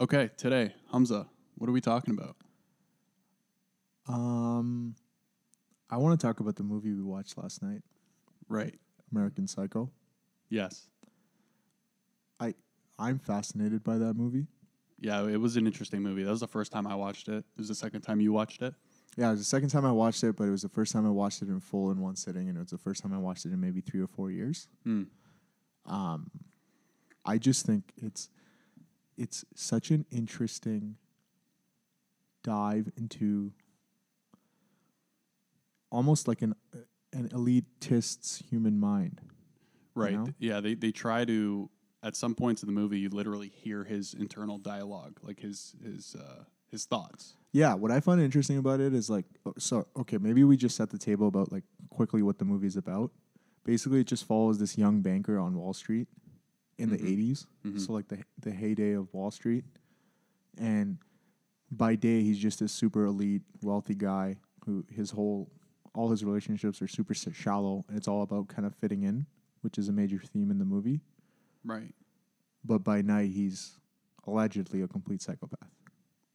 Okay, today, Hamza, what are we talking about? I want to talk about the movie we watched last night. Right. American Psycho. Yes. I'm fascinated by that movie. Yeah, it was an interesting movie. That was the first time I watched it. It was the second time you watched it? Yeah, it was the second time I watched it, but it was the first time I watched it in full in one sitting, and it was the first time I watched it in maybe 3 or 4 years. I just think it's such an interesting dive into almost like an elitist's human mind. Right. You know? Yeah, they try to, at some points in the movie, you literally hear his internal dialogue, like his thoughts. Yeah, what I find interesting about it is like, maybe we just set the table about like quickly what the movie's about. Basically, it just follows this young banker on Wall Street in the 80s. Mm-hmm. So like the heyday of Wall Street. And by day, he's just this super elite, wealthy guy who all his relationships are super shallow. And it's all about kind of fitting in, which is a major theme in the movie. Right. But by night, he's allegedly a complete psychopath.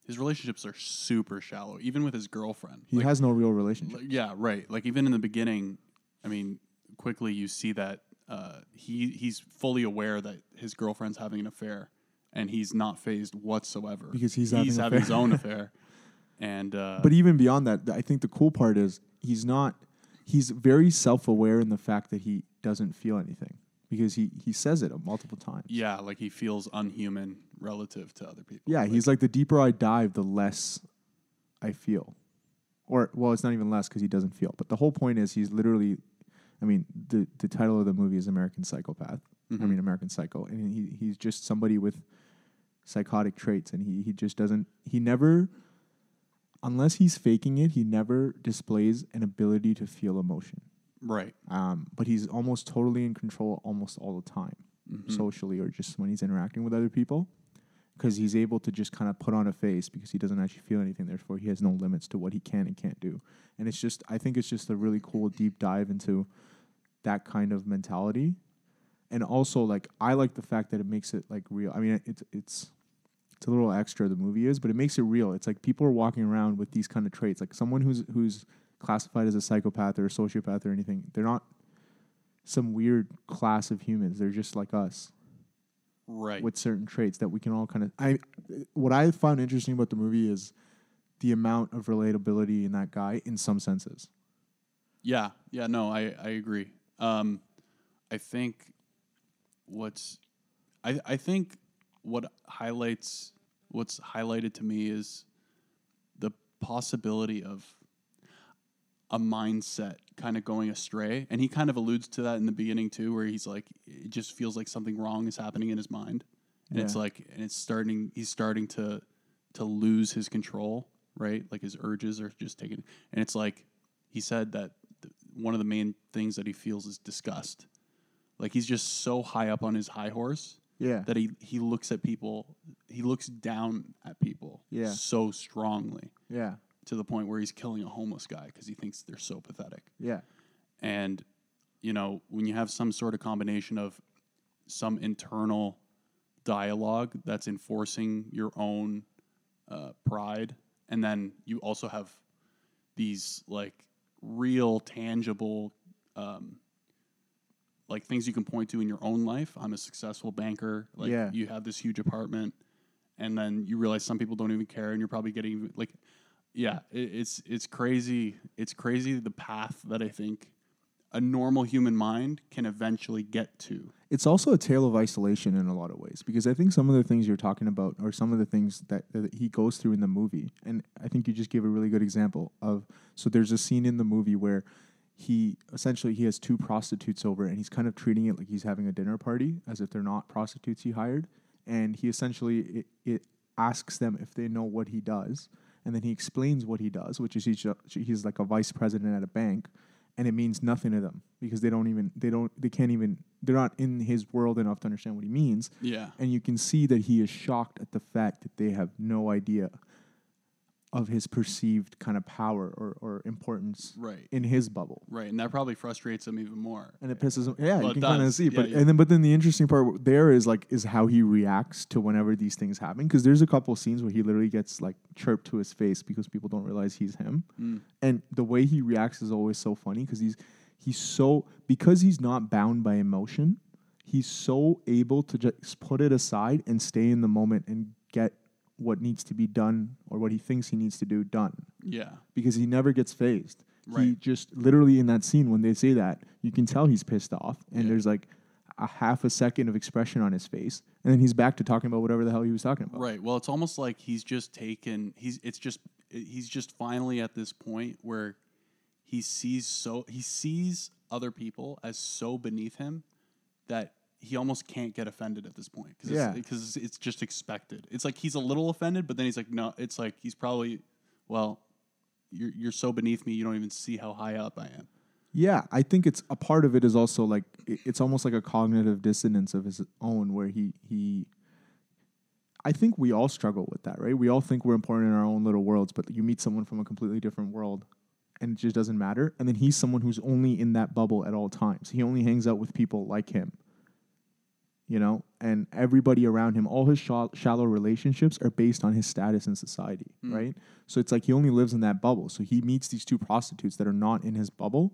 His relationships are super shallow, even with his girlfriend. He has no real relationship. Yeah, right. Like, even in the beginning, I mean, quickly you see that he's fully aware that his girlfriend's having an affair, and he's not fazed whatsoever. Because he's having his own affair. And but even beyond that, I think the cool part is he's very self-aware in the fact that he doesn't feel anything. Because he says it multiple times. Yeah, like he feels unhuman relative to other people. Yeah, like, he's like, the deeper I dive, the less I feel. Or, well, it's not even less because he doesn't feel. But the whole point is he's literally, I mean, the title of the movie is American Psycho. And he's just somebody with psychotic traits. And he just doesn't, he never, unless he's faking it, he never displays an ability to feel emotion. Right. But he's almost totally in control almost all the time, socially or just when he's interacting with other people, because he's able to just kind of put on a face because he doesn't actually feel anything. Therefore, he has no limits to what he can and can't do. And it's just, I think it's just a really cool deep dive into that kind of mentality. And also, like, I like the fact that it makes it, like, real. I mean, it's a little extra, the movie is, but it makes it real. It's like people are walking around with these kind of traits. Like, someone who's classified as a psychopath or a sociopath or anything, they're not some weird class of humans. They're just like us, right? With certain traits that we can all kind of. What I found interesting about the movie is the amount of relatability in that guy in some senses. Yeah, no, I agree. I think what's highlighted to me is the possibility of a mindset kind of going astray. And he kind of alludes to that in the beginning too, where he's like, it just feels like something wrong is happening in his mind. And yeah. It's like, and he's starting to lose his control, right? Like his urges are just taken. And it's like, he said that one of the main things that he feels is disgust. Like he's just so high up on his high horse that he looks at people. He looks down at people so strongly. Yeah. To the point where he's killing a homeless guy because he thinks they're so pathetic. Yeah. And, you know, when you have some sort of combination of some internal dialogue that's enforcing your own pride, and then you also have these, like, real, tangible, like, things you can point to in your own life. I'm a successful banker. Like, you have this huge apartment, and then you realize some people don't even care, and you're probably getting, like... Yeah, it's crazy. It's crazy the path that I think a normal human mind can eventually get to. It's also a tale of isolation in a lot of ways, because I think some of the things you're talking about are some of the things that he goes through in the movie. And I think you just gave a really good example of, so there's a scene in the movie where he has two prostitutes over, and he's kind of treating it like he's having a dinner party, as if they're not prostitutes he hired. And he essentially, it asks them if they know what he does. And then he explains what he does, which is he's like a vice president at a bank, and it means nothing to them because they're not in his world enough to understand what he means. Yeah. And you can see that he is shocked at the fact that they have no idea of his perceived kind of power or importance in his bubble. Right, and that probably frustrates him even more. And it pisses him. Yeah, well, you can kind of see. But then the interesting part there is like is how he reacts to whenever these things happen. Because there's a couple of scenes where he literally gets like chirped to his face because people don't realize he's him. Mm. And the way he reacts is always so funny because he's not bound by emotion. He's so able to just put it aside and stay in the moment and get what needs to be done or what he thinks he needs to do done. Yeah. Because he never gets phased. Right. He just literally in that scene when they say that, you can tell he's pissed off and there's like a half a second of expression on his face and then he's back to talking about whatever the hell he was talking about. Right. Well, it's almost like he's just finally at this point where he sees other people as so beneath him that he almost can't get offended at this point because it's just expected. It's like he's a little offended, but then he's like, no, it's like he's probably, well, you're so beneath me, you don't even see how high up I am. Yeah, I think it's a part of it is also like it's almost like a cognitive dissonance of his own where he. I think we all struggle with that, right? We all think we're important in our own little worlds, but you meet someone from a completely different world and it just doesn't matter. And then he's someone who's only in that bubble at all times. He only hangs out with people like him. You know, and everybody around him, all his shallow relationships are based on his status in society, right? So it's like he only lives in that bubble. So he meets these two prostitutes that are not in his bubble,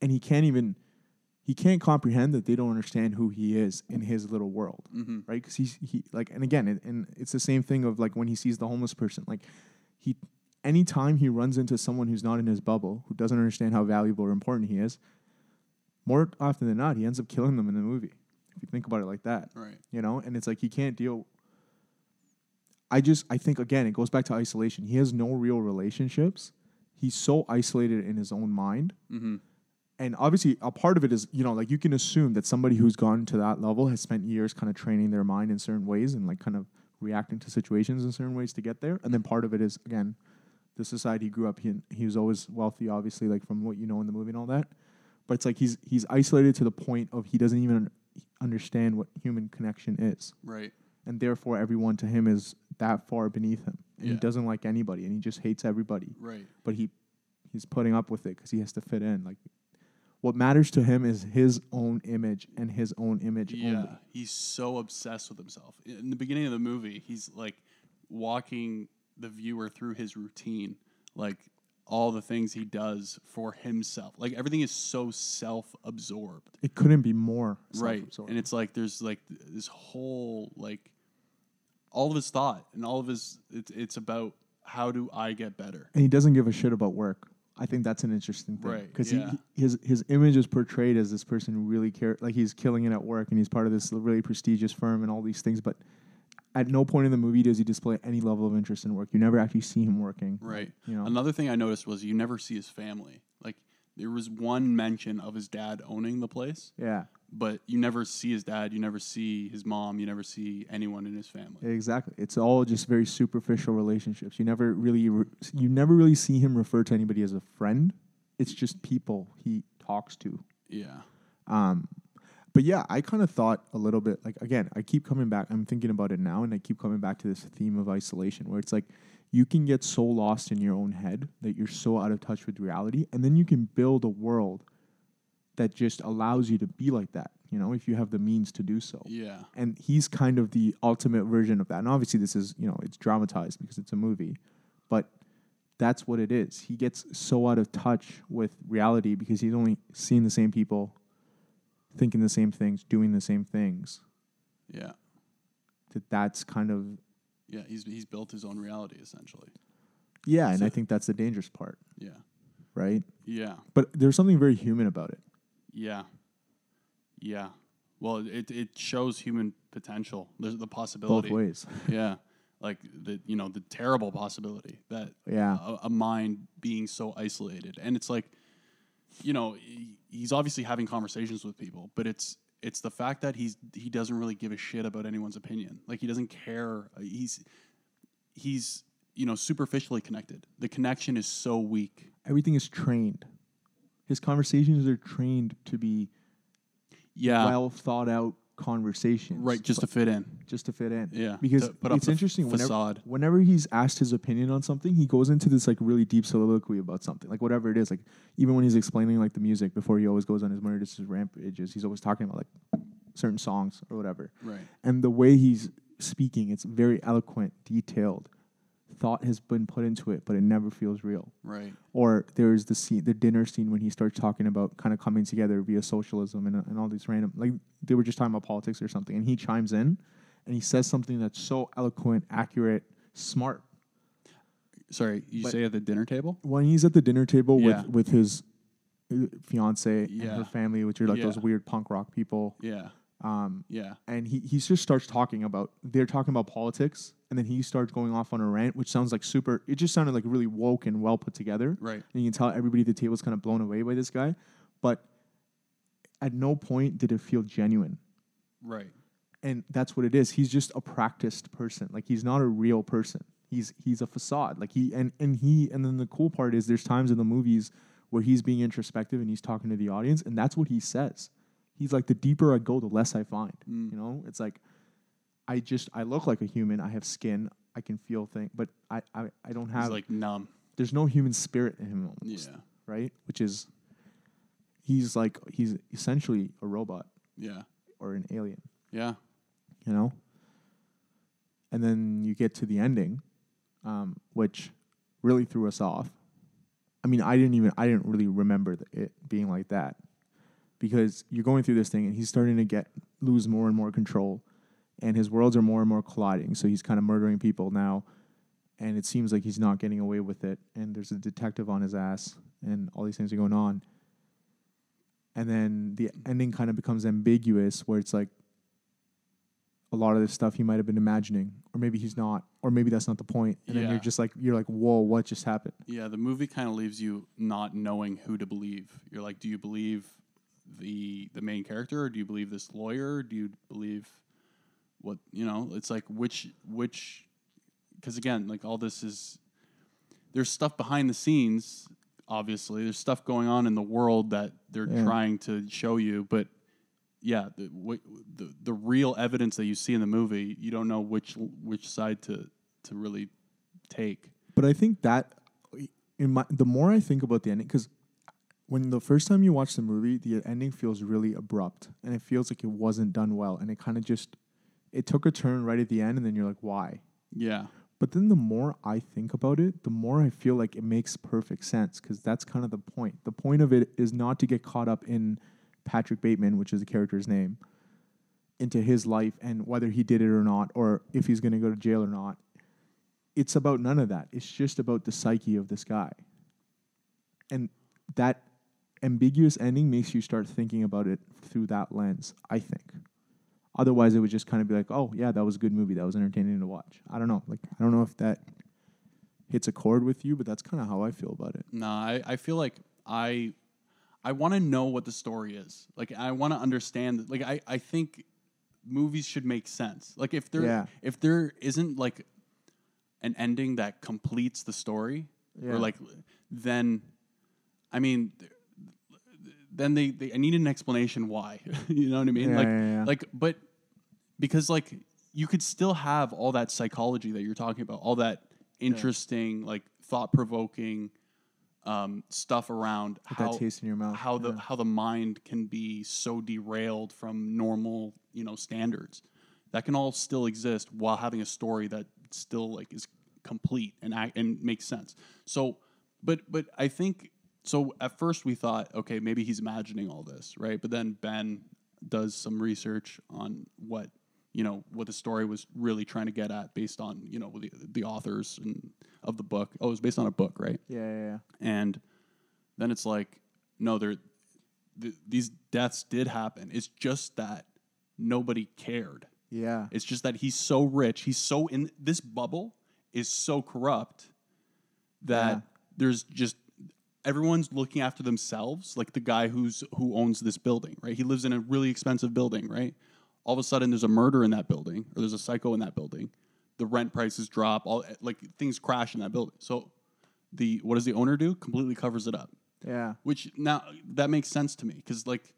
and he can't comprehend that they don't understand who he is in his little world, right? Because it's the same thing of like when he sees the homeless person, like anytime he runs into someone who's not in his bubble, who doesn't understand how valuable or important he is, more often than not, he ends up killing them in the movie. If you think about it like that, right? You know, and it's like he can't deal. I think again, it goes back to isolation. He has no real relationships. He's so isolated in his own mind, and obviously, a part of it is you can assume that somebody who's gone to that level has spent years kind of training their mind in certain ways and like kind of reacting to situations in certain ways to get there. And then part of it is again, the society he grew up in. He was always wealthy, obviously, like from what you know in the movie and all that. But it's like he's isolated to the point of he doesn't even understand what human connection is. Right. And therefore everyone to him is that far beneath him. And he doesn't like anybody and he just hates everybody. Right. But he's putting up with it because he has to fit in. Like what matters to him is his own image and his own image only. Yeah. He's so obsessed with himself. In the beginning of the movie, he's like walking the viewer through his routine, like all the things he does for himself. Like everything is so self-absorbed. It couldn't be more self-absorbed. Right. And it's like there's like this whole like all of his thought and all of his it's about how do I get better. And he doesn't give a shit about work. I think that's an interesting thing. Right. Because his image is portrayed as this person who really cares, like he's killing it at work and he's part of this really prestigious firm and all these things, but at no point in the movie does he display any level of interest in work. You never actually see him working. Right. You know? Another thing I noticed was you never see his family. Like, there was one mention of his dad owning the place. Yeah. But you never see his dad. You never see his mom. You never see anyone in his family. Exactly. It's all just very superficial relationships. You never really see him refer to anybody as a friend. It's just people he talks to. Yeah. But yeah, I kind of thought a little bit, like, again, I keep coming back. I'm thinking about it now, and I keep coming back to this theme of isolation where it's like you can get so lost in your own head that you're so out of touch with reality, and then you can build a world that just allows you to be like that, if you have the means to do so. Yeah. And he's kind of the ultimate version of that. And obviously this is, it's dramatized because it's a movie, but that's what it is. He gets so out of touch with reality because he's only seen the same people, thinking the same things, doing the same things. Yeah. That's kind of... Yeah, he's built his own reality, essentially. Yeah, and I think that's the dangerous part. Yeah. Right? Yeah. But there's something very human about it. Yeah. Yeah. Well, it shows human potential. There's the possibility. Both ways. Yeah. Like, the terrible possibility that a mind being so isolated. And it's like, he's obviously having conversations with people, but it's the fact that he doesn't really give a shit about anyone's opinion. Like he doesn't care. He's superficially connected. The connection is so weak. Everything is trained. His conversations are trained to be well thought out conversations. Right, just to fit in. Just to fit in. Yeah. Because it's interesting, whenever he's asked his opinion on something, he goes into this like really deep soliloquy about something, like whatever it is. Like even when he's explaining like the music before he always goes on his murderous rampages, he's always talking about like certain songs or whatever. Right. And the way he's speaking, it's very eloquent, detailed. Thought has been put into it, but it never feels real. Right. Or there's the scene, the dinner scene when he starts talking about kind of coming together via socialism and all these random, like they were just talking about politics or something, and he chimes in and he says something that's so eloquent, accurate, smart. Sorry, say at the dinner table? When he's at the dinner table with his fiance and her family, which are like those weird punk rock people. Yeah. And he just starts talking about, they're talking about politics, and then he starts going off on a rant, which sounds like super, it just sounded like really woke and well put together. Right. And you can tell everybody at the table is kind of blown away by this guy, but at no point did it feel genuine. Right. And that's what it is. He's just a practiced person. Like he's not a real person. He's a facade. Like then the cool part is there's times in the movies where he's being introspective and he's talking to the audience, and that's what he says. He's like, the deeper I go, the less I find, you know? It's like, I look like a human. I have skin. I can feel things, but I don't have... He's like numb. There's no human spirit in him almost, right? Which is, he's essentially a robot. Yeah. Or an alien. Yeah. You know? And then you get to the ending, which really threw us off. I mean, I didn't really remember it being like that. Because you're going through this thing, and he's starting to lose more and more control, and his worlds are more and more colliding. So he's kind of murdering people now, and it seems like he's not getting away with it. And there's a detective on his ass, and all these things are going on. And then the ending kind of becomes ambiguous, where it's like a lot of this stuff he might have been imagining, or maybe he's not, or maybe that's not the point. And then you're like, whoa, what just happened? Yeah, the movie kind of leaves you not knowing who to believe. You're like, do you believe the main character, or do you believe this lawyer, or do you believe what, you know? It's like which, because again, like all this is, there's stuff behind the scenes, obviously there's stuff going on in the world that they're trying to show you, but the real evidence that you see in the movie, you don't know which side to really take. But I think that the more I think about the ending, because when the first time you watch the movie, the ending feels really abrupt, and it feels like it wasn't done well, and it kind of just, it took a turn right at the end, and then you're like, why? Yeah. But then the more I think about it, the more I feel like it makes perfect sense, because that's kind of the point. The point of it is not to get caught up in Patrick Bateman, which is the character's name, into his life and whether he did it or not, or if he's going to go to jail or not. It's about none of that. It's just about the psyche of this guy. And that ambiguous ending makes you start thinking about it through that lens, I think. Otherwise, it would just kind of be like, oh, yeah, that was a good movie. That was entertaining to watch. I don't know. Like, I don't know if that hits a chord with you, but that's kind of how I feel about it. Nah, I feel like I want to know what the story is. Like, I want to understand. Like, I think movies should make sense. Like, if there isn't, like, an ending that completes the story, or, like, then, I mean... Then they need an explanation why. You know what I mean? But because like you could still have all that psychology that you're talking about, all that interesting, like thought provoking stuff around how, that taste in your mouth. How the mind can be so derailed from normal, you know, standards. That can all still exist while having a story that still like is complete and makes sense. So but I think so at first we thought, okay, maybe he's imagining all this, right? But then Ben does some research on what the story was really trying to get at based on, you know, the authors and of the book. Oh, it was based on a book, right? Yeah. And then it's like, no, these deaths did happen. It's just that nobody cared. Yeah. It's just that he's so rich. He's so in this bubble is so corrupt that there's just... Everyone's looking after themselves, like the guy who owns this building, right? He lives in a really expensive building, right? All of a sudden, there's a murder in that building, or there's a psycho in that building. The rent prices drop, all like things crash in that building. So, what does the owner do? Completely covers it up. Yeah. Which now that makes sense to me because like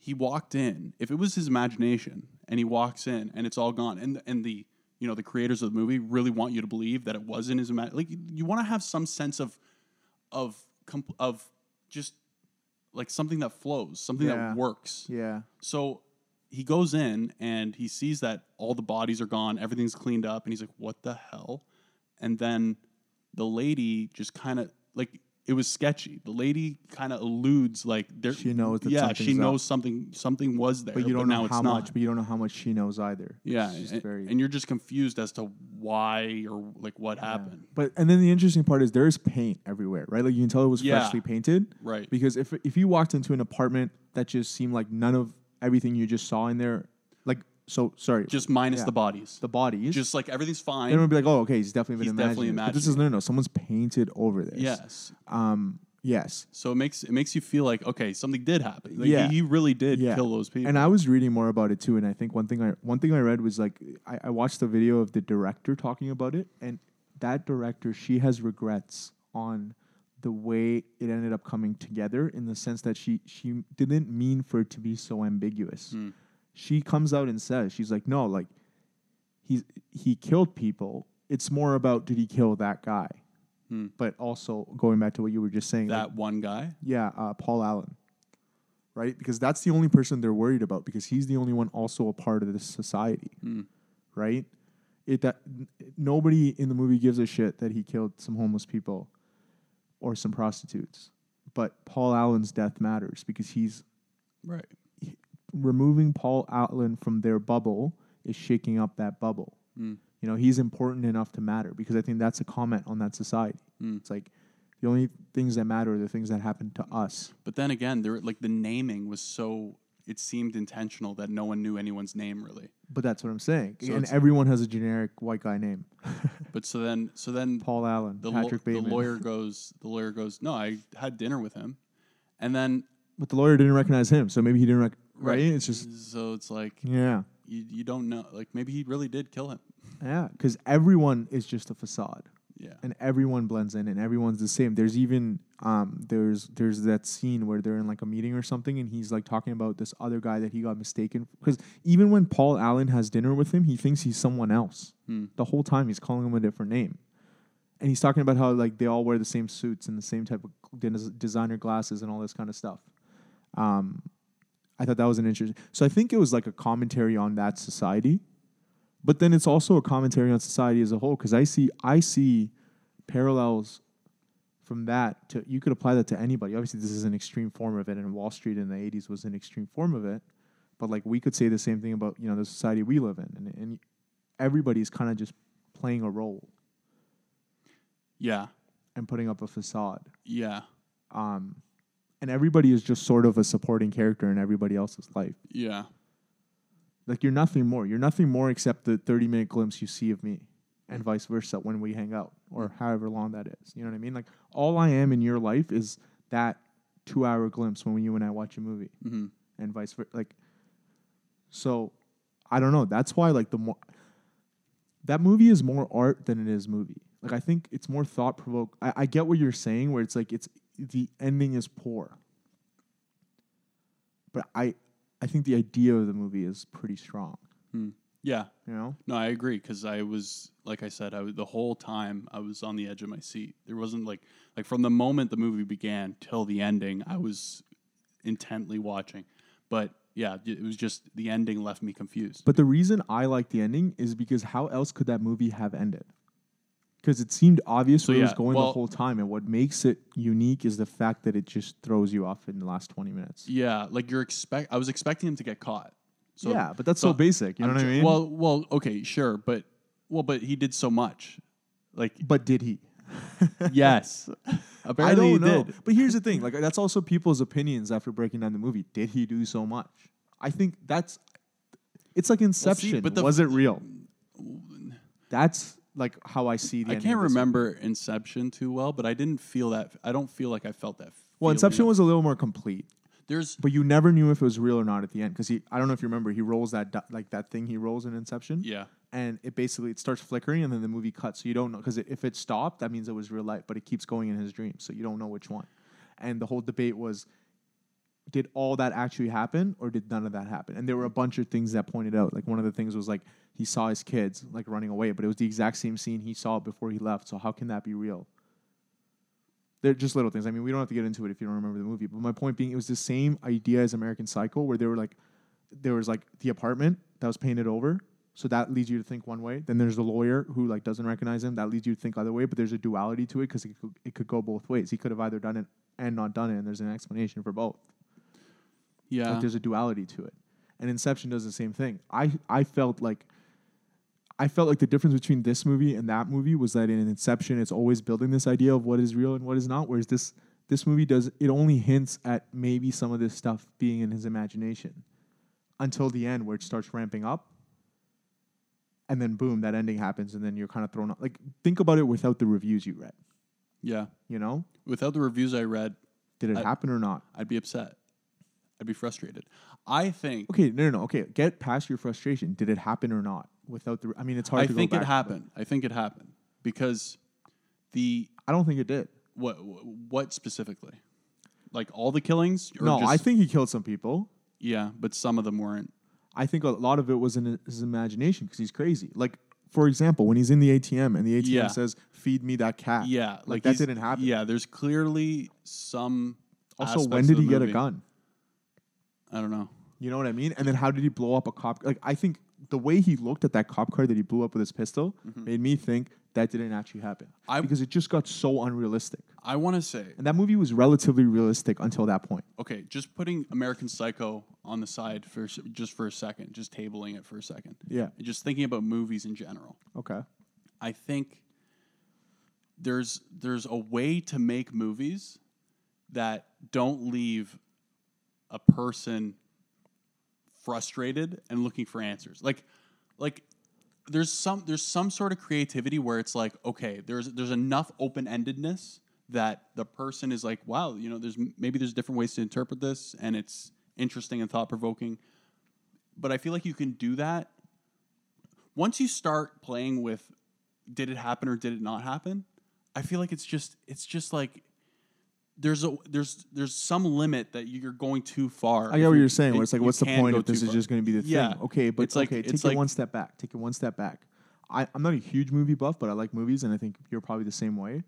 he walked in, if it was his imagination and he walks in and it's all gone, and the, you know, the creators of the movie really want you to believe that it wasn't his imagination. Like, you want to have some sense of just like something that flows, something that works. Yeah. So he goes in and he sees that all the bodies are gone, everything's cleaned up, and he's like, what the hell? And then the lady just kind of, like, it was sketchy. The lady kind of alludes, like, she knows that she knows something was there. But you don't know how much, but you don't know how much she knows either. Yeah. And you're just confused as to why or, like, what happened. But, and then the interesting part is there is paint everywhere, right? Like, you can tell it was freshly painted. Right. Because if you walked into an apartment that just seemed like none of everything you just saw in there, like, so, sorry. Just minus the bodies. The bodies. Just like everything's fine. Everyone would be like, oh, okay, he's definitely imagining. But this is, no, someone's painted over this. Yes. Yes. So it makes you feel like, okay, something did happen. Like, he really did kill those people. And I was reading more about it too, and I think one thing I read was, like, I watched a video of the director talking about it, and that director, she has regrets on the way it ended up coming together, in the sense that she didn't mean for it to be so ambiguous. Mm. She comes out and says, she's like, no, like, he killed people. It's more about, did he kill that guy? Hmm. But also, going back to what you were just saying. That, like, one guy? Yeah, Paul Allen, right? Because that's the only person they're worried about, because he's the only one also a part of this society, right? Nobody in the movie gives a shit that he killed some homeless people or some prostitutes. But Paul Allen's death matters, because he's... Right. Removing Paul Allen from their bubble is shaking up that bubble. Mm. You know, he's important enough to matter, because I think that's a comment on that society. Mm. It's like, the only things that matter are the things that happen to us. But then again, there, like, the naming was so, it seemed intentional that no one knew anyone's name really. But that's what I'm saying. So, and everyone has a generic white guy name. But so then Paul Allen, Patrick Bateman. The lawyer goes, no, I had dinner with him. And then, but the lawyer didn't recognize him, so maybe he didn't right? It's just, so it's like, yeah, you don't know. Like, maybe he really did kill him. Yeah, because everyone is just a facade. Yeah, and everyone blends in, and everyone's the same. There's even there's that scene where they're in, like, a meeting or something, and he's, like, talking about this other guy that he got mistaken, because even when Paul Allen has dinner with him, he thinks he's someone else. The whole time he's calling him a different name. And he's talking about how, like, they all wear the same suits and the same type of designer glasses and all this kind of stuff. I thought that was an interesting... So I think it was, like, a commentary on that society. But then it's also a commentary on society as a whole, because I see parallels from that to... You could apply that to anybody. Obviously, this is an extreme form of it, and Wall Street in the 80s was an extreme form of it. But, like, we could say the same thing about, you know, the society we live in. And everybody's kind of just playing a role. Yeah. And putting up a facade. Yeah. And everybody is just sort of a supporting character in everybody else's life. Yeah. Like, you're nothing more. You're nothing more except the 30-minute glimpse you see of me, and vice versa when we hang out, or however long that is. You know what I mean? Like, all I am in your life is that 2-hour glimpse when you and I watch a movie, and vice versa. Like, so, I don't know. That's why, like, that movie is more art than it is movie. Like, I think it's more thought-provoking. I get what you're saying, where it's like, the ending is poor. But I think the idea of the movie is pretty strong. Yeah. You know? No, I agree, because I was, like I said, the whole time I was on the edge of my seat. There wasn't, like from the moment the movie began till the ending, I was intently watching. But, yeah, it was just the ending left me confused. But the reason I like the ending is because how else could that movie have ended? Because it seemed obvious where it was going the whole time. And what makes it unique is the fact that it just throws you off in the last 20 minutes. Yeah, like I was expecting him to get caught. So, yeah, but that's so basic. You know what I mean? Well, okay, sure. But he did so much. Like, but did he? Yes. Apparently I don't know. Did. But here's the thing. Like, that's also people's opinions after breaking down the movie. Did he do so much? I think it's like Inception. Well, was it real? That's... Like, how I see the I can't remember movie. Inception too well, but I didn't feel that. I don't feel like I felt that. Well, Inception was a little more complete. But you never knew if it was real or not at the end, because I don't know if you remember. He rolls that thing he rolls in Inception. Yeah. And it basically starts flickering, and then the movie cuts, so you don't know, because if it stopped, that means it was real life, but it keeps going in his dreams, so you don't know which one. And the whole debate was, did all that actually happen, or did none of that happen? And there were a bunch of things that pointed out. Like, one of the things was, like, he saw his kids, like, running away, but it was the exact same scene he saw before he left. So how can that be real? They're just little things. I mean, we don't have to get into it if you don't remember the movie. But my point being, it was the same idea as American Psycho, where there was the apartment that was painted over. So that leads you to think one way. Then there's the lawyer who, like, doesn't recognize him. That leads you to think other way. But there's a duality to it because it could go both ways. He could have either done it and not done it, and there's an explanation for both. Yeah. Like, there's a duality to it. And Inception does the same thing. I felt like the difference between this movie and that movie was that in Inception, it's always building this idea of what is real and what is not, whereas this movie does, it only hints at maybe some of this stuff being in his imagination until the end, where it starts ramping up, and then boom, that ending happens, and then you're kind of thrown out. Like, think about it without the reviews you read. Yeah. You know? Without the reviews I read... Did it happen or not? I'd be upset. I'd be frustrated. I think... Okay, no. Okay, get past your frustration. Did it happen or not? Without the... I mean, it's hard to go back. I think it happened. Because the... I don't think it did. What specifically? Like, all the killings? No, I think he killed some people. Yeah, but some of them weren't. I think a lot of it was in his imagination because he's crazy. Like, for example, when he's in the ATM and the ATM says, "Feed me that cat." Yeah. Like that didn't happen. Yeah, there's clearly some... Also, when did he get a gun? I don't know. You know what I mean? And then how did he blow up a cop? Like, I think the way he looked at that cop car that he blew up with his pistol made me think that didn't actually happen. Because it just got so unrealistic. I want to say... And that movie was relatively realistic until that point. Okay, just putting American Psycho on the side for a second. Just tabling it for a second. Yeah. And just thinking about movies in general. Okay. I think there's a way to make movies that don't leave a person frustrated and looking for answers. Like... There's some sort of creativity where it's like, okay, there's enough open-endedness that the person is like, wow, you know, there's different ways to interpret this, and it's interesting and thought-provoking. But I feel like you can do that once you start playing with, did it happen or did it not happen? I feel like it's just like there's some limit that you're going too far. I get what you're saying. Where it's like, what's the point if this is just going to be the thing? Okay, but take it one step back. Take it one step back. I'm not a huge movie buff, but I like movies, and I think you're probably the same way.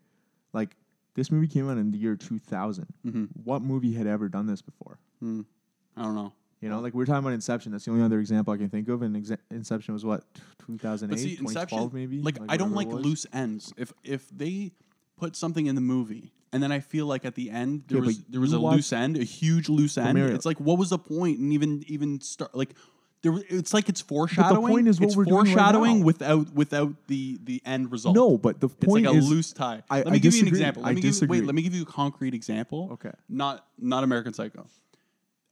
Like, this movie came out in the year 2000. Mm-hmm. What movie had ever done this before? I don't know. You know, like, we're talking about Inception. That's the only other example I can think of. And Inception was what, 2008, 2012 maybe? Like, I don't like loose ends. If they put something in the movie... And then I feel like at the end there was a loose end, a huge loose end. It's like, what was the point? And even start like there. It's like it's foreshadowing. But the point is what we're foreshadowing doing right without the end result. No, but the point is a loose tie. Let me give you an example. Let me give you a concrete example. Okay. Not American Psycho.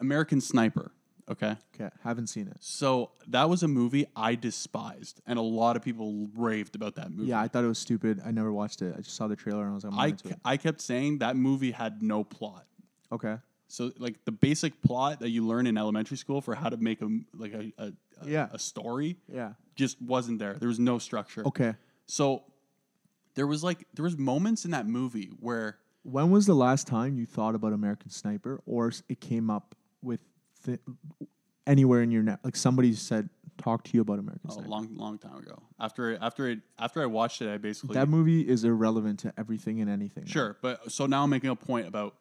American Sniper. Okay. Okay. Haven't seen it. So that was a movie I despised, and a lot of people raved about that movie. Yeah, I thought it was stupid. I never watched it. I just saw the trailer and I was like, I'm not into it. I kept saying that movie had no plot. Okay. So like the basic plot that you learn in elementary school for how to make a story, just wasn't there. There was no structure. Okay. So there was moments in that movie where. When was the last time you thought about American Sniper, or it came up with? Anywhere in your net, like somebody said, talk to you about American Sniper. A long time ago. After I watched it, I basically that movie is irrelevant to everything and anything. Sure, but so now I'm making a point about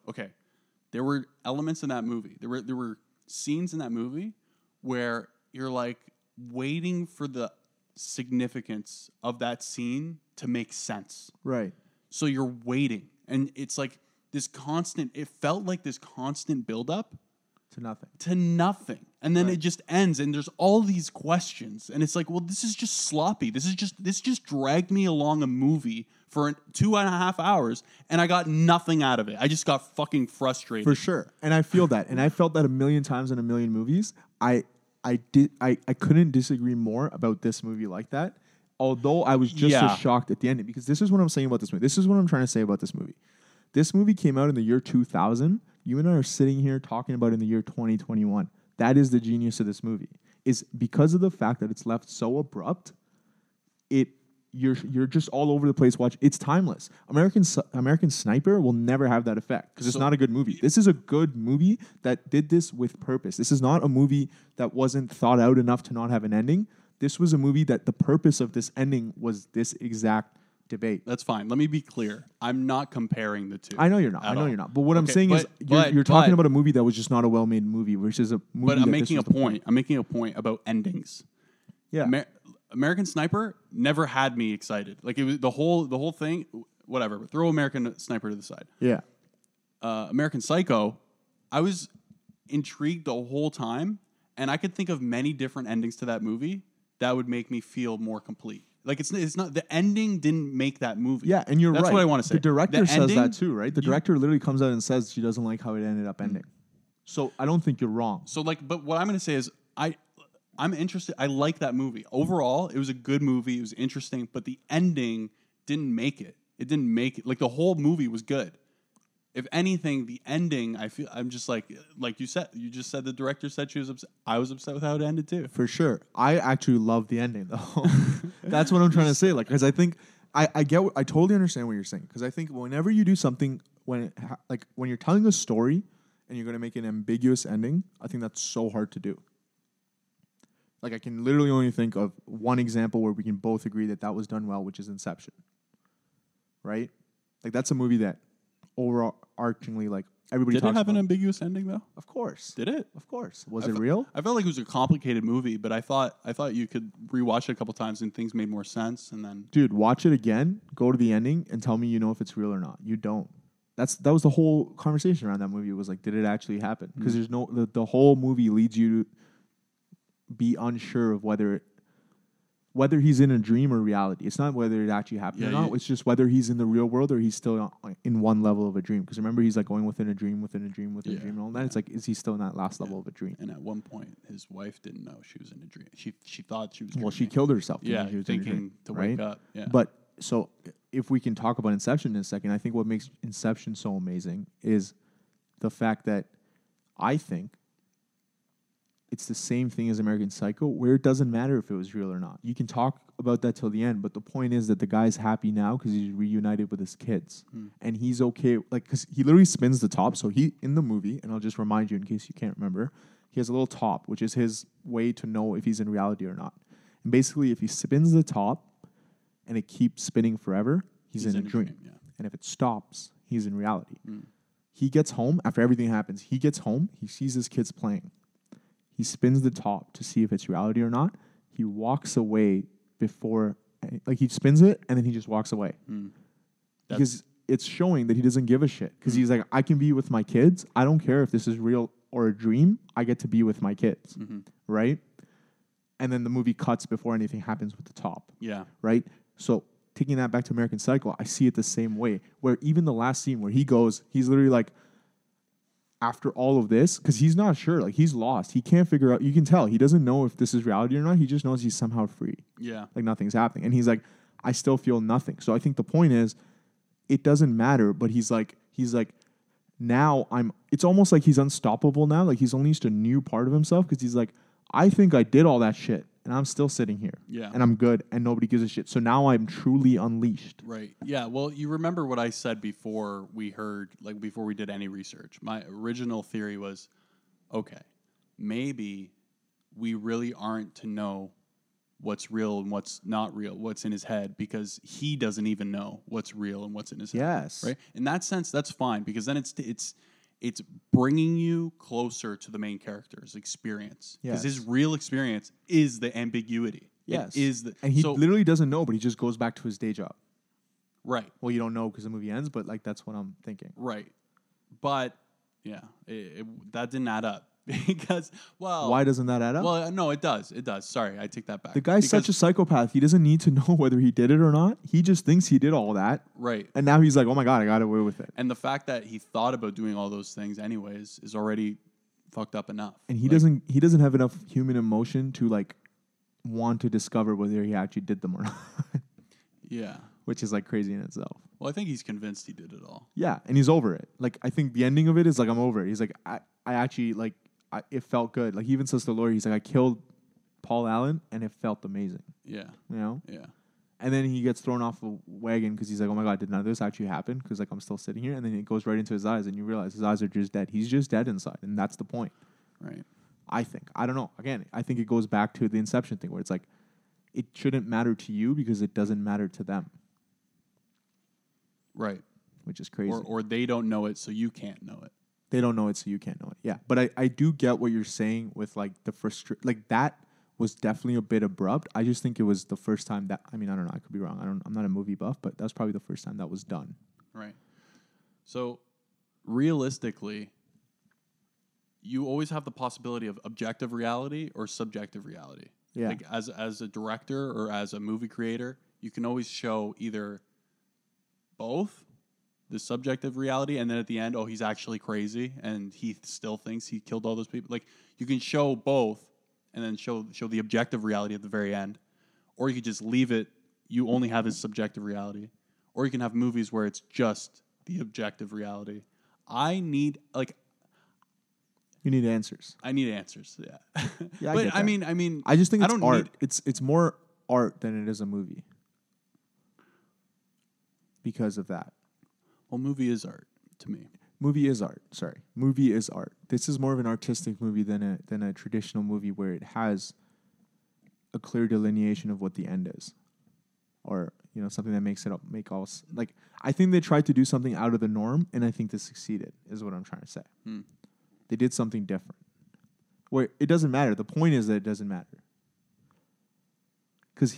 there were elements in that movie. There were scenes in that movie where you're like waiting for the significance of that scene to make sense. Right. So you're waiting, and it's like this constant. It felt like this constant buildup. To nothing. And then it just ends, and there's all these questions. And it's like, well, this is just sloppy. This just dragged me along a movie for 2.5 hours, and I got nothing out of it. I just got fucking frustrated. For sure. And I feel that. And I felt that a million times in a million movies. I couldn't disagree more about this movie like that. Although I was just as shocked at the ending, because this is what I'm saying about this movie. This is what I'm trying to say about this movie. This movie came out in the year 2000. You and I are sitting here talking about in the year 2021. That is the genius of this movie. Is because of the fact that it's left so abrupt, it you're just all over the place. Watch, it's timeless. American Sniper will never have that effect because it's not a good movie. This is a good movie that did this with purpose. This is not a movie that wasn't thought out enough to not have an ending. This was a movie that the purpose of this ending was this exact debate. That's fine. Let me be clear. I'm not comparing the two. I know you're not. But what I'm saying is you're talking about a movie that was just not a well-made movie versus a movie. But I'm making a point. I'm making a point about endings. Yeah. American Sniper never had me excited. Like it was the whole thing, whatever. But throw American Sniper to the side. Yeah. American Psycho, I was intrigued the whole time, and I could think of many different endings to that movie that would make me feel more complete. Like it's not the ending didn't make that movie. Yeah, and you're That's what I want to say. The director says that too, right? The director literally comes out and says she doesn't like how it ended up ending. So I don't think you're wrong. So like, but what I'm going to say is I'm interested. I like that movie. Overall, it was a good movie. It was interesting, but the ending didn't make it. It didn't make it. Like the whole movie was good. If anything, the ending, I feel I'm just like you said. You just said the director said she was upset. I was upset with how it ended too. For sure, I actually love the ending though. That's what I'm trying to say. Like, because I think I totally understand what you're saying. Because I think whenever you do something, when you're telling a story and you're going to make an ambiguous ending, I think that's so hard to do. Like, I can literally only think of one example where we can both agree that was done well, which is Inception, right? Like, that's a movie that overarchingly, like, everybody talks about. Did it have an ambiguous ending, though? Of course. Did it? Of course. Was it real? I felt like it was a complicated movie, but I thought you could rewatch it a couple times and things made more sense, and then... Dude, watch it again, go to the ending, and tell me you know if it's real or not. You don't. That was the whole conversation around that movie. It was like, did it actually happen? Because there's no... The whole movie leads you to... be unsure of whether he's in a dream or reality. It's not whether it actually happened or not. It's just whether he's in the real world or he's still in one level of a dream. Because remember, he's like going within a dream and all that. It's like, is he still in that last level of a dream? And at one point, his wife didn't know she was in a dream. She thought she was dreaming. Well, she killed herself. Yeah, she was thinking dream, to wake up. Yeah. But so if we can talk about Inception in a second, I think what makes Inception so amazing is the fact that I think it's the same thing as American Psycho, where it doesn't matter if it was real or not. You can talk about that till the end, but the point is that the guy's happy now because he's reunited with his kids. And he's okay, like, because he literally spins the top. So he, in the movie, and I'll just remind you in case you can't remember, he has a little top, which is his way to know if he's in reality or not. And basically, if he spins the top and it keeps spinning forever, he's in a dream. And if it stops, he's in reality. He gets home, after everything happens, he sees his kids playing. He spins the top to see if it's reality or not. He walks away before... Like, he spins it, and then he just walks away. Because it's showing that he doesn't give a shit. Because he's like, I can be with my kids. I don't care if this is real or a dream. I get to be with my kids. Right? And then the movie cuts before anything happens with the top. Yeah. Right? So, taking that back to American Psycho, I see it the same way. Where even the last scene where he goes, he's literally like... After all of this, because he's not sure. Like, he's lost. He can't figure out. You can tell. He doesn't know if this is reality or not. He just knows he's somehow free. Yeah. Like, nothing's happening. And he's like, I still feel nothing. So I think the point is, it doesn't matter. But he's like, now I'm... It's almost like he's unstoppable now. Like, he's unleashed a new part of himself. Because he's like, I think I did all that shit. And I'm still sitting here. Yeah. And I'm good. And nobody gives a shit. So now I'm truly unleashed. Right. Yeah. Well, you remember what I said before we heard, like before we did any research. My original theory was, okay, maybe we really aren't to know what's real and what's not real, what's in his head, because he doesn't even know what's real and what's in his head. Yes. Right. In that sense, that's fine, because then it's bringing you closer to the main character's experience. Because his real experience is the ambiguity. Yes. It is and he literally doesn't know, but he just goes back to his day job. Right. Well, you don't know because the movie ends, but like that's what I'm thinking. Right. But, yeah, that didn't add up. Because, well... Why doesn't that add up? Well, no, it does. It does. Sorry, I take that back. The guy's such a psychopath. He doesn't need to know whether he did it or not. He just thinks he did all that. Right. And now he's like, oh my God, I got away with it. And the fact that he thought about doing all those things anyways is already fucked up enough. And he doesn't have enough human emotion to like want to discover whether he actually did them or not. Yeah. Which is like crazy in itself. Well, I think he's convinced he did it all. Yeah. And he's over it. Like, I think the ending of it is like, I'm over it. He's like, I actually like... it felt good. Like, he even says to the lawyer, he's like, I killed Paul Allen, and it felt amazing. Yeah. You know? Yeah. And then he gets thrown off a wagon because he's like, oh my God, did none of this actually happen? Because like I'm still sitting here. And then it goes right into his eyes and you realize his eyes are just dead. He's just dead inside. And that's the point. Right. I think. I don't know. Again, I think it goes back to the Inception thing where it's like, it shouldn't matter to you because it doesn't matter to them. Right. Which is crazy. Or they don't know it, so you can't know it. They don't know it, so you can't know it. Yeah. But I do get what you're saying with like the frustration. Like that was definitely a bit abrupt. I just think it was the first time that, I mean, I don't know. I could be wrong. I'm not a movie buff, but that was probably the first time that was done. Right. So realistically, you always have the possibility of objective reality or subjective reality. Yeah. Like as a director or as a movie creator, you can always show either both the subjective reality and then at the end, oh, he's actually crazy and he still thinks he killed all those people. Like you can show both and then show the objective reality at the very end, or you could just leave it. You only have his subjective reality, or you can have movies where it's just the objective reality. You need answers. I need answers. Yeah. Yeah, but I mean, I just think it's art. It's more art than it is a movie. Because of that. Well, movie is art to me. Movie is art. Sorry. Movie is art. This is more of an artistic movie than a traditional movie where it has a clear delineation of what the end is. Or, you know, something that makes it up, like I think they tried to do something out of the norm and I think they succeeded is what I'm trying to say. Hmm. They did something different. Where it doesn't matter. The point is that it doesn't matter. Because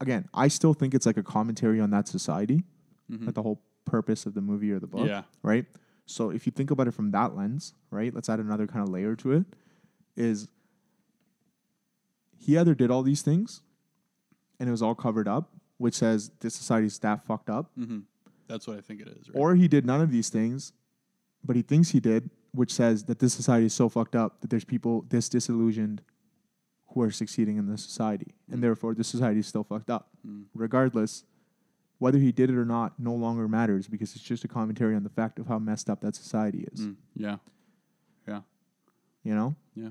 again, I still think it's like a commentary on that society, mm-hmm. like the whole purpose of the movie or the book, yeah. right? So if you think about it from that lens, right, let's add another kind of layer to it, is he either did all these things and it was all covered up, which says this society's that fucked up. Mm-hmm. That's what I think it is. Right? Or he did none of these things, but he thinks he did, which says that this society is so fucked up that there's people this disillusioned who are succeeding in this society, and therefore the society is still fucked up. Mm. Regardless, whether he did it or not no longer matters because it's just a commentary on the fact of how messed up that society is. Mm. Yeah. Yeah. You know? Yeah.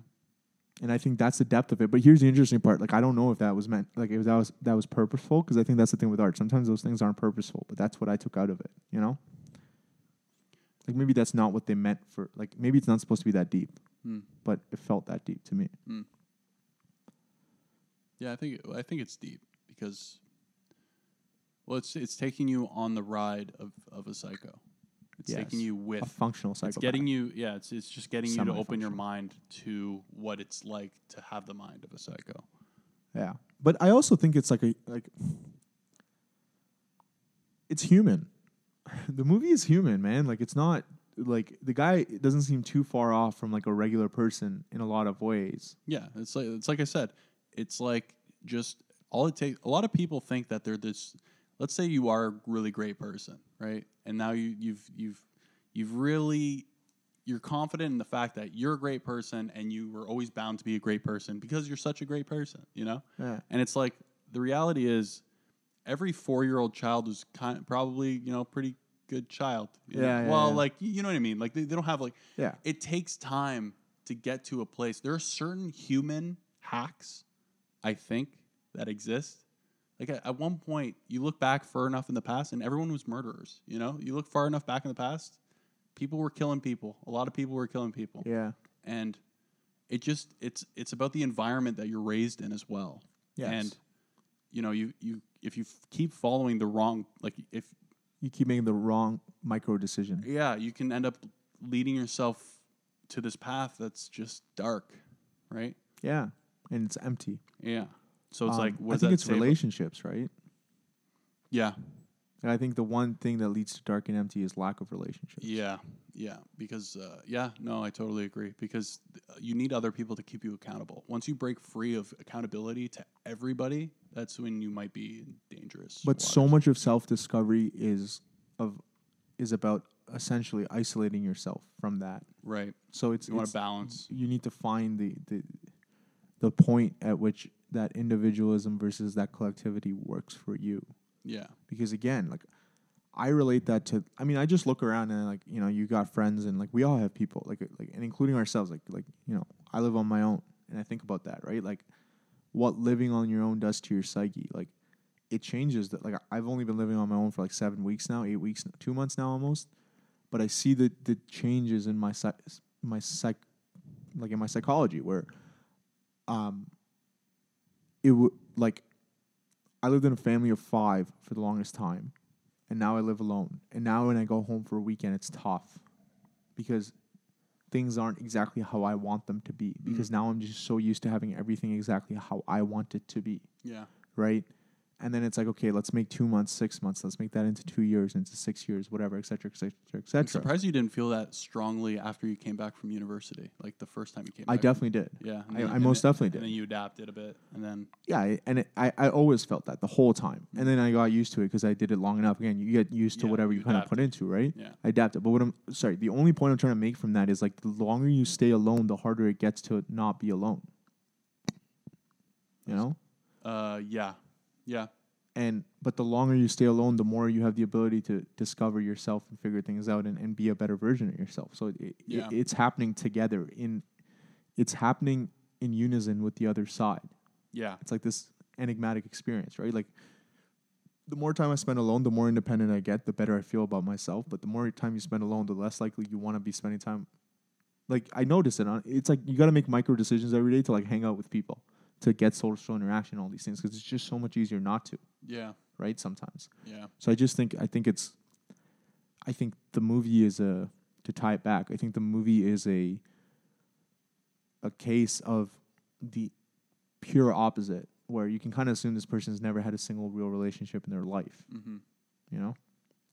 And I think that's the depth of it. But here's the interesting part. Like, I don't know if that was meant, like, if that was purposeful, because I think that's the thing with art. Sometimes those things aren't purposeful, but that's what I took out of it, you know? Like, maybe that's not what they meant for, like, maybe it's not supposed to be that deep, but it felt that deep to me. Mm. Yeah, I think it's deep because, well, it's taking you on the ride of a psycho. It's taking you with a functional psycho. It's getting you, yeah. It's just getting you to open your mind to what it's like to have the mind of a psycho. Yeah, but I also think it's like it's human. The movie is human, man. Like it's not like the guy doesn't seem too far off from like a regular person in a lot of ways. Yeah, it's like I said. It's like just all it takes. A lot of people think that they're this. Let's say you are a really great person, right? And now you've really you're confident in the fact that you're a great person and you were always bound to be a great person because you're such a great person, you know. Yeah. And it's like the reality is, every 4-year-old child is probably pretty good child. Yeah. Well, like you know what I mean. Like they don't have like. Yeah. It takes time to get to a place. There are certain human hacks. I think that exists. Like at one point, you look back far enough in the past, and everyone was murderers. You know, you look far enough back in the past, people were killing people. A lot of people were killing people. Yeah, and it just it's about the environment that you're raised in as well. Yes. And you if you keep following the wrong, like if you keep making the wrong micro decision, yeah, you can end up leading yourself to this path that's just dark, right? Yeah. And it's empty. Yeah. So it's like, what does that say? I think it's relationships, right? Yeah. And I think the one thing that leads to dark and empty is lack of relationships. Yeah. Yeah. Because, I totally agree. Because you need other people to keep you accountable. Once you break free of accountability to everybody, that's when you might be dangerous. But so much of self-discovery is about essentially isolating yourself from that. Right. So you want to balance. You need to find the point at which that individualism versus that collectivity works for you. Yeah. Because again, like I relate that to, I mean, I just look around and like, you got friends and like, we all have people like, and including ourselves, I live on my own and I think about that, right? Like what living on your own does to your psyche. Like it changes. That, like, I've only been living on my own for like 7 weeks now, 8 weeks, 2 months now almost, but I see the changes in my psychology where, I lived in a family of five for the longest time, and now I live alone. And now when I go home for a weekend, it's tough because things aren't exactly how I want them to be, because now I'm just so used to having everything exactly how I want it to be. Yeah. Right? And then it's like, okay, let's make 2 months, 6 months. Let's make that into 2 years, into 6 years, whatever, et cetera, et cetera, et cetera. I'm surprised you didn't feel that strongly after you came back from university, like the first time you came back. I definitely did. Yeah. I most definitely did. And then you adapted a bit. And then... Yeah, and I always felt that the whole time. And then I got used to it because I did it long enough. Again, you get used to whatever you kind of put into, right? Yeah. I adapted. But the only point I'm trying to make from that is, like, the longer you stay alone, the harder it gets to not be alone. You know? Yeah. Yeah. But the longer you stay alone, the more you have the ability to discover yourself and figure things out and be a better version of yourself. So it's happening together. It's happening in unison with the other side. Yeah. It's like this enigmatic experience, right? Like, the more time I spend alone, the more independent I get, the better I feel about myself. But the more time you spend alone, the less likely you want to be spending time. Like, I notice it. It's like you got to make micro decisions every day to, like, hang out with people, to get social interaction, all these things, because it's just so much easier not to. Yeah. Right? Sometimes. Yeah. So I think the movie is to tie it back, I think the movie is a case of the pure opposite, where you can kind of assume this person's never had a single real relationship in their life. Mm-hmm. You know?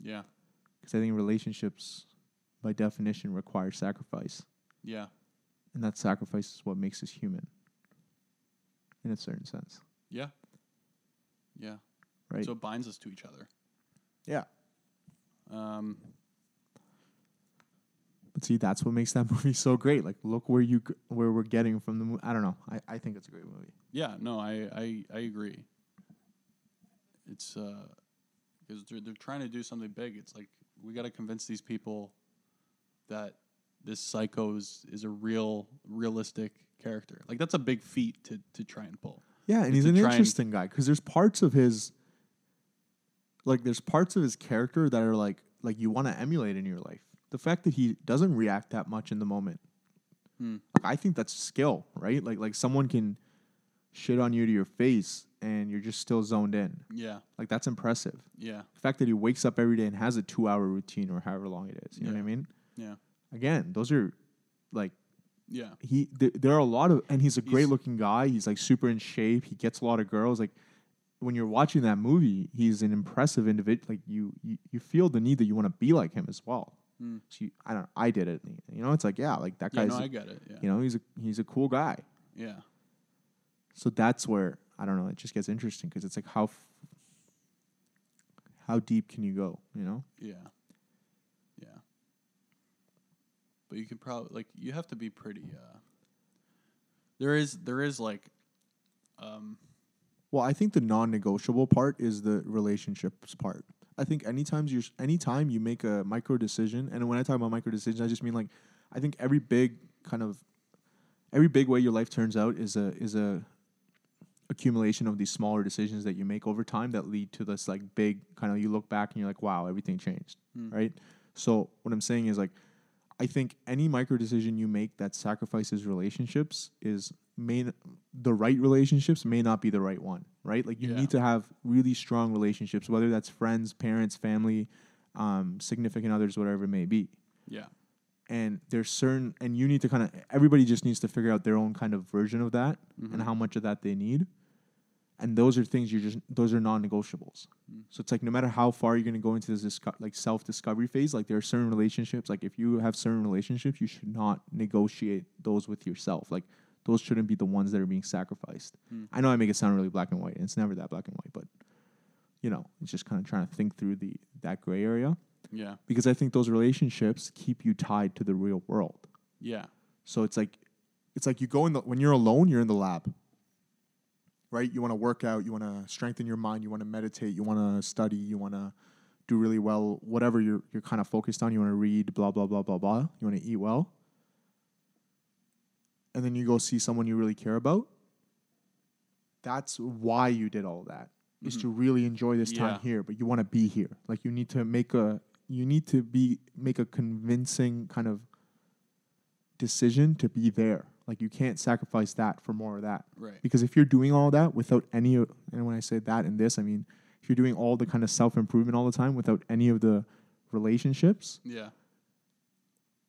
Yeah. Because I think relationships, by definition, require sacrifice. Yeah. And that sacrifice is what makes us human. In a certain sense. Yeah. Yeah. Right. So it binds us to each other. Yeah. But see, that's what makes that movie so great. Like, look where we're getting from the movie. I don't know. I think it's a great movie. Yeah. No, I agree. It's because they're trying to do something big. It's like, we got to convince these people that this psycho is a realistic character. Like, that's a big feat to try and pull. Yeah, and he's an interesting guy, because there's parts of his character that are like you want to emulate in your life. The fact that he doesn't react that much in the moment, I think that's skill, right? Like someone can shit on you to your face and you're just still zoned in. Yeah. Like, that's impressive. Yeah. The fact that he wakes up every day and has a 2-hour routine or however long it is, you know what I mean? Yeah. Again, those are like... Yeah. There are a lot of... And he's a great-looking guy. He's, like, super in shape. He gets a lot of girls. Like, when you're watching that movie, he's an impressive individual. Like, you feel the need that you want to be like him as well. Mm. So, I don't know. I did it. You know? It's like, yeah, like, that guy's... Yeah, no, I get it. Yeah. You know? He's a cool guy. Yeah. So, that's where... I don't know. It just gets interesting, because it's like, how deep can you go, you know? Yeah. Yeah. But you can probably, like, you have to be pretty, well, I think the non-negotiable part is the relationships part. I think anytime you make a micro decision, and when I talk about micro decisions, I just mean, like, I think every big way your life turns out is a accumulation of these smaller decisions that you make over time that lead to this, like, big kind of, you look back and you're like, wow, everything changed. Right? So what I'm saying is, like, I think any micro decision you make that sacrifices relationships may not be the right one, right? Like, you need to have really strong relationships, whether that's friends, parents, family, significant others, whatever it may be. Yeah. And you need to kind of, everybody just needs to figure out their own kind of version of that and how much of that they need. And those are things those are non-negotiables. So it's like, no matter how far you're going to go into this self-discovery phase, like, there are certain relationships, like, if you have certain relationships, you should not negotiate those with yourself. Like, those shouldn't be the ones that are being sacrificed. I know I make it sound really black and white, and it's never that black and white, but, you know, it's just kind of trying to think through that gray area. Yeah. Because I think those relationships keep you tied to the real world. Yeah. So it's like you go when you're alone, you're in the lab. Right? You want to work out, you want to strengthen your mind, you want to meditate, you want to study, you want to do really well, whatever you're kind of focused on, you want to read, blah, blah, blah, blah, blah, you want to eat well. And then you go see someone you really care about. That's why you did all that. is to really enjoy this time here, but you want to be here. Like, you need to make a convincing kind of decision to be there. Like, you can't sacrifice that for more of that. Right. Because if you're doing all that without any, and when I say that and this, I mean, if you're doing all the kind of self-improvement all the time without any of the relationships,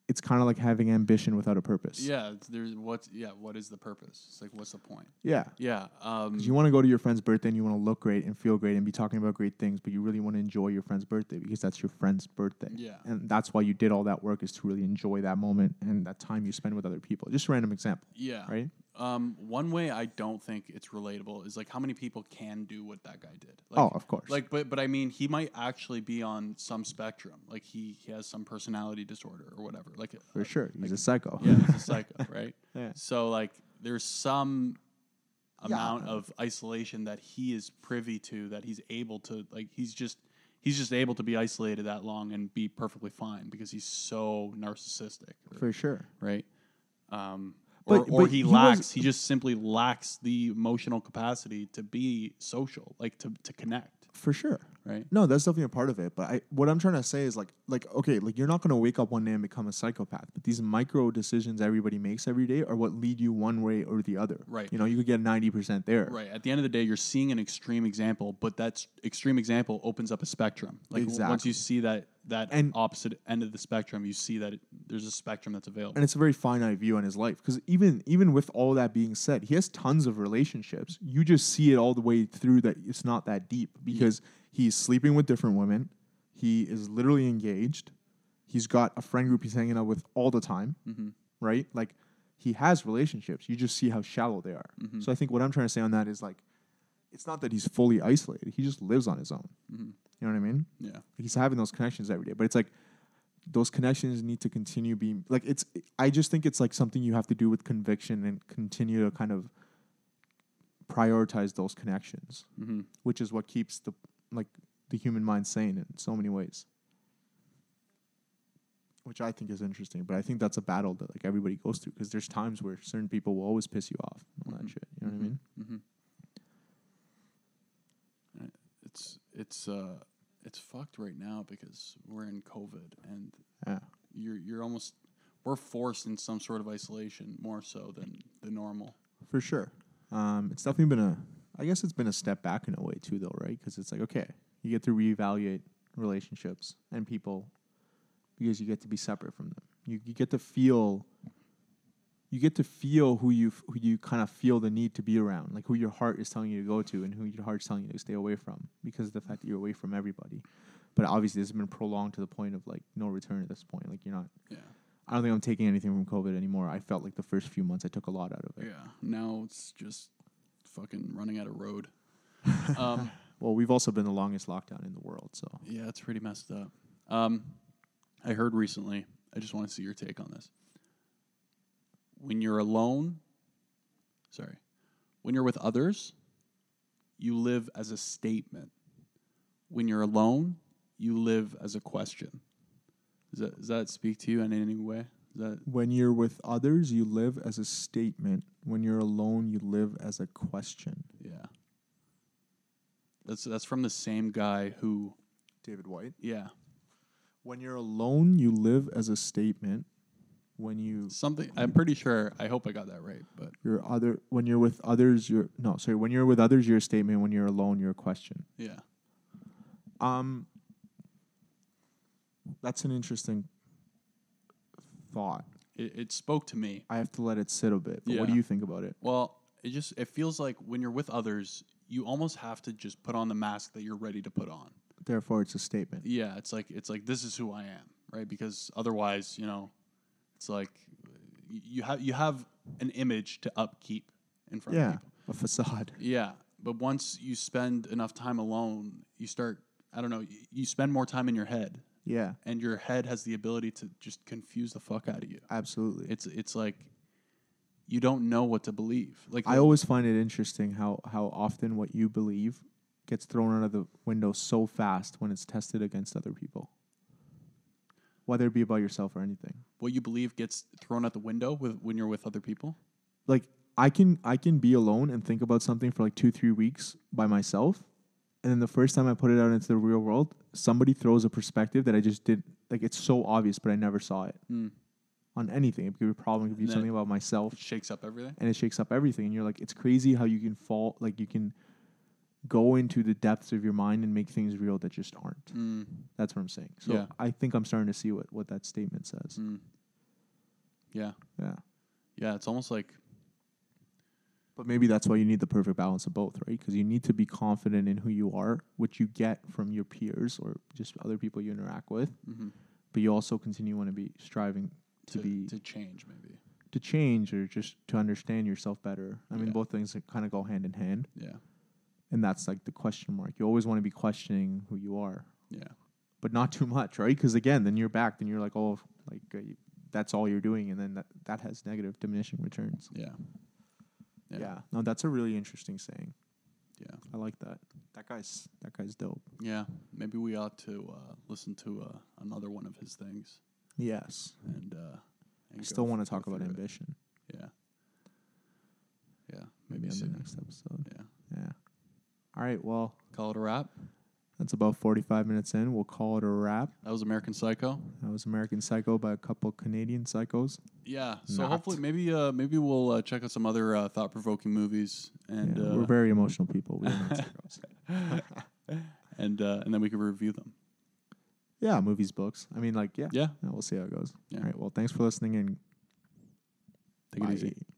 it's kind of like having ambition without a purpose. Yeah, what is the purpose? It's like, what's the point? Yeah. Because you want to go to your friend's birthday and you want to look great and feel great and be talking about great things, but you really want to enjoy your friend's birthday because that's your friend's birthday. Yeah. And that's why you did all that work, is to really enjoy that moment and that time you spend with other people. Just a random example. Yeah. Right? One way I don't think it's relatable is, like, how many people can do what that guy did. Like, oh, of course. Like, but I mean, he might actually be on some spectrum. Like, he has some personality disorder or whatever. Like, for sure, he's a psycho. Yeah, he's a psycho, right? Yeah. So, like, there's some amount of isolation that he is privy to, that he's able to, like, he's just able to be isolated that long and be perfectly fine because he's so narcissistic. For sure, right? But he just simply lacks the emotional capacity to be social, like to connect. For sure. Right? No, that's definitely a part of it. But what I'm trying to say is like you're not going to wake up one day and become a psychopath. But these micro decisions everybody makes every day are what lead you one way or the other. Right. You know, you could get 90% there. Right. At the end of the day, you're seeing an extreme example, but that extreme example opens up a spectrum. Like, exactly. Once you see that opposite end of the spectrum, you see that there's a spectrum that's available. And it's a very finite view on his life. Because even with all that being said, he has tons of relationships. You just see it all the way through that it's not that deep because he's sleeping with different women. He is literally engaged. He's got a friend group he's hanging out with all the time, right? Like, he has relationships. You just see how shallow they are. Mm-hmm. So I think what I'm trying to say on that is, like, it's not that he's fully isolated. He just lives on his own. Mm-hmm. You know what I mean? Yeah. He's having those connections every day. But it's like, those connections need to continue being... Like, I just think it's like something you have to do with conviction and continue to kind of prioritize those connections, which is what keeps the human mind sane in so many ways. Which I think is interesting. But I think that's a battle that, like, everybody goes through. Because there's times where certain people will always piss you off. And all that shit. You know what I mean? Mm-hmm. It's fucked right now because we're in COVID and you're almost, we're forced in some sort of isolation more so than the normal. For sure. It's definitely been I guess it's been a step back in a way too though, right? Because it's like, okay, you get to reevaluate relationships and people because you get to be separate from them. You get to feel who you kind of feel the need to be around, like who your heart is telling you to go to and who your heart's telling you to stay away from because of the fact that you're away from everybody. But obviously, this has been prolonged to the point of like no return at this point. Like, you're not. Yeah. I don't think I'm taking anything from COVID anymore. I felt like the first few months I took a lot out of it. Yeah. Now it's just fucking running out of road. Well, we've also been the longest lockdown in the world, so. Yeah, it's pretty messed up. I heard recently. I just want to see your take on this. When you're with others, you live as a statement. When you're alone, you live as a question. Does that speak to you in any way? When you're with others, you live as a statement. When you're alone, you live as a question. Yeah. That's from the same guy who... David White? Yeah. When you're alone, you live as a statement. I'm pretty sure. I hope I got that right. But when you're with others, you're a statement. When you're alone, you're a question. Yeah. That's an interesting thought. It spoke to me. I have to let it sit a bit. But what do you think about it? Well, it feels like when you're with others, you almost have to just put on the mask that you're ready to put on. Therefore, it's a statement. Yeah, it's like this is who I am, right? Because otherwise, you know. It's like you have an image to upkeep in front of people. Yeah, a facade. Yeah, but once you spend enough time alone, you start, I don't know, you spend more time in your head. Yeah. And your head has the ability to just confuse the fuck out of you. Absolutely. It's like you don't know what to believe. Like I always find it interesting how often what you believe gets thrown out of the window so fast when it's tested against other people. Whether it be about yourself or anything. What you believe gets thrown out the window when you're with other people? Like, I can be alone and think about something for like 2-3 weeks by myself, And then the first time I put it out into the real world, somebody throws a perspective that I just did. Like, it's so obvious, but I never saw it on anything. It could be a problem. It could be something about myself. It shakes up everything. And it shakes up everything. And you're like, it's crazy how you can fall. Like, you can go into the depths of your mind and make things real that just aren't. That's what I'm saying. So yeah. I think I'm starting to see what that statement says. Yeah. Yeah. Yeah. It's almost like. But maybe that's why you need the perfect balance of both, right? Because you need to be confident in who you are, which you get from your peers or just other people you interact with. Mm-hmm. But you also continue want to be striving to change, maybe. To change or just to understand yourself better. I mean, both things kind of go hand in hand. Yeah. And that's like the question mark. You always want to be questioning who you are. Yeah. But not too much, right? Because again, then you're back. Then you're like, oh, like that's all you're doing. And then that has negative diminishing returns. Yeah. Yeah. No, that's a really interesting saying. Yeah. I like that. That guy's dope. Yeah. Maybe we ought to listen to another one of his things. Yes. And I still want to talk about ambition. It. Yeah. Yeah. Maybe on the next episode. Yeah. Yeah. All right. Well. Call it a wrap. That's about 45 minutes in. We'll call it a wrap. That was American Psycho. That was American Psycho by a couple Canadian psychos. Yeah. So hopefully maybe we'll check out some other thought-provoking movies. And we're very emotional people. We're not psychos. And then we can review them. Yeah, movies, books. I mean, like, yeah. Yeah. We'll see how it goes. Yeah. All right. Well, thanks for listening and take it easy.